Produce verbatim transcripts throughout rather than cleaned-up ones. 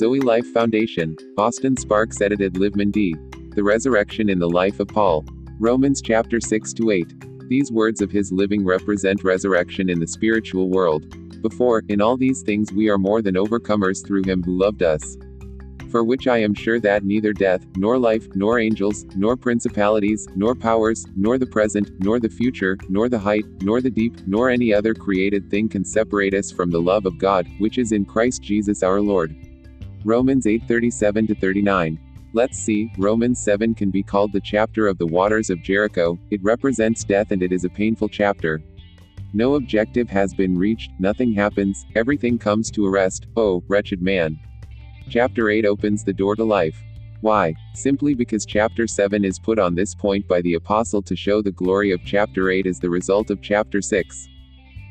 Zoe Life Foundation, Austin Sparks edited Liveman Dee. The Resurrection in the Life of Paul. Romans chapter six to eight. These words of his living represent resurrection in the spiritual world. Before, in all these things we are more than overcomers through him who loved us. For which I am sure that neither death, nor life, nor angels, nor principalities, nor powers, nor the present, nor the future, nor the height, nor the deep, nor any other created thing can separate us from the love of God, which is in Christ Jesus our Lord. Romans eight thirty-seven to thirty-nine. Let's see, Romans seven can be called the chapter of the waters of Jericho. It represents death, and it is a painful chapter. No objective has been reached, nothing happens, everything comes to a rest. Oh, wretched man. Chapter eight opens the door to life. Why? Simply because chapter seven is put on this point by the apostle to show the glory of chapter eight as the result of chapter six.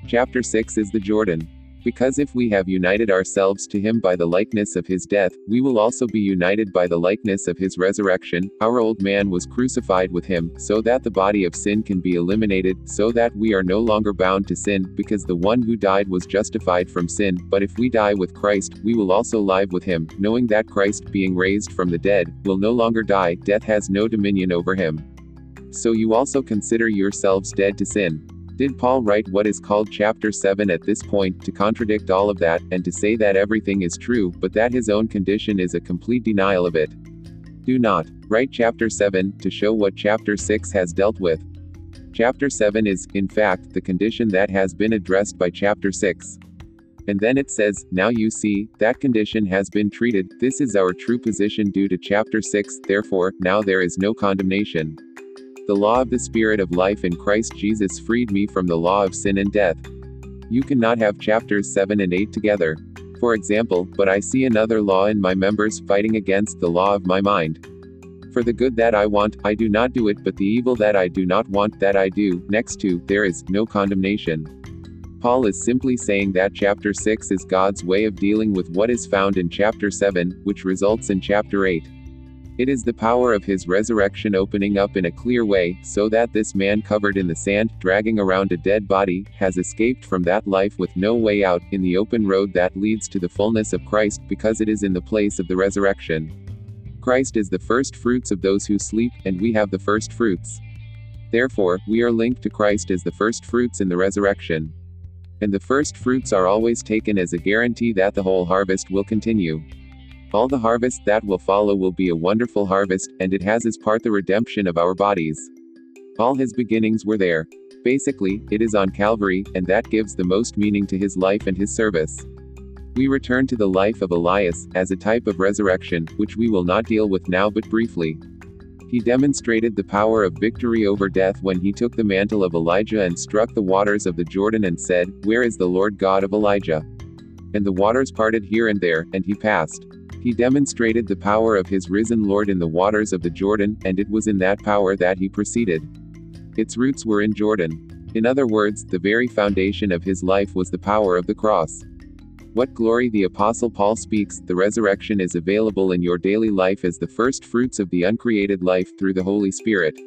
Chapter six is the Jordan. Because if we have united ourselves to him by the likeness of his death, we will also be united by the likeness of his resurrection. Our old man was crucified with him, so that the body of sin can be eliminated, so that we are no longer bound to sin, because the one who died was justified from sin. But if we die with Christ, we will also live with him, knowing that Christ, being raised from the dead, will no longer die. Death has no dominion over him. So you also consider yourselves dead to sin. Did Paul write what is called chapter seven at this point to contradict all of that, and to say that everything is true, but that his own condition is a complete denial of it? Do not write chapter seven to show what chapter six has dealt with. Chapter seven is, in fact, the condition that has been addressed by chapter six. And then it says, now you see, that condition has been treated. This is our true position due to chapter six, therefore, now there is no condemnation. The law of the Spirit of life in Christ Jesus freed me from the law of sin and death. You cannot have chapters seven and eight together. For example, but I see another law in my members fighting against the law of my mind. For the good that I want, I do not do it, but the evil that I do not want, that I do. Next to, there is no condemnation. Paul is simply saying that chapter six is God's way of dealing with what is found in chapter seven, which results in chapter eight. It is the power of his resurrection opening up in a clear way, so that this man covered in the sand, dragging around a dead body, has escaped from that life with no way out, in the open road that leads to the fullness of Christ, because it is in the place of the resurrection. Christ is the first fruits of those who sleep, and we have the first fruits. Therefore, we are linked to Christ as the first fruits in the resurrection. And the first fruits are always taken as a guarantee that the whole harvest will continue. All the harvest that will follow will be a wonderful harvest, and it has as part the redemption of our bodies. All his beginnings were there. Basically, it is on Calvary, and that gives the most meaning to his life and his service. We return to the life of Elias, as a type of resurrection, which we will not deal with now but briefly. He demonstrated the power of victory over death when he took the mantle of Elijah and struck the waters of the Jordan and said, "Where is the Lord God of Elijah?" And the waters parted here and there, and he passed. He demonstrated the power of his risen Lord in the waters of the Jordan, and it was in that power that he proceeded. Its roots were in Jordan. In other words, the very foundation of his life was the power of the cross. What glory the Apostle Paul speaks! The resurrection is available in your daily life as the first fruits of the uncreated life through the Holy Spirit.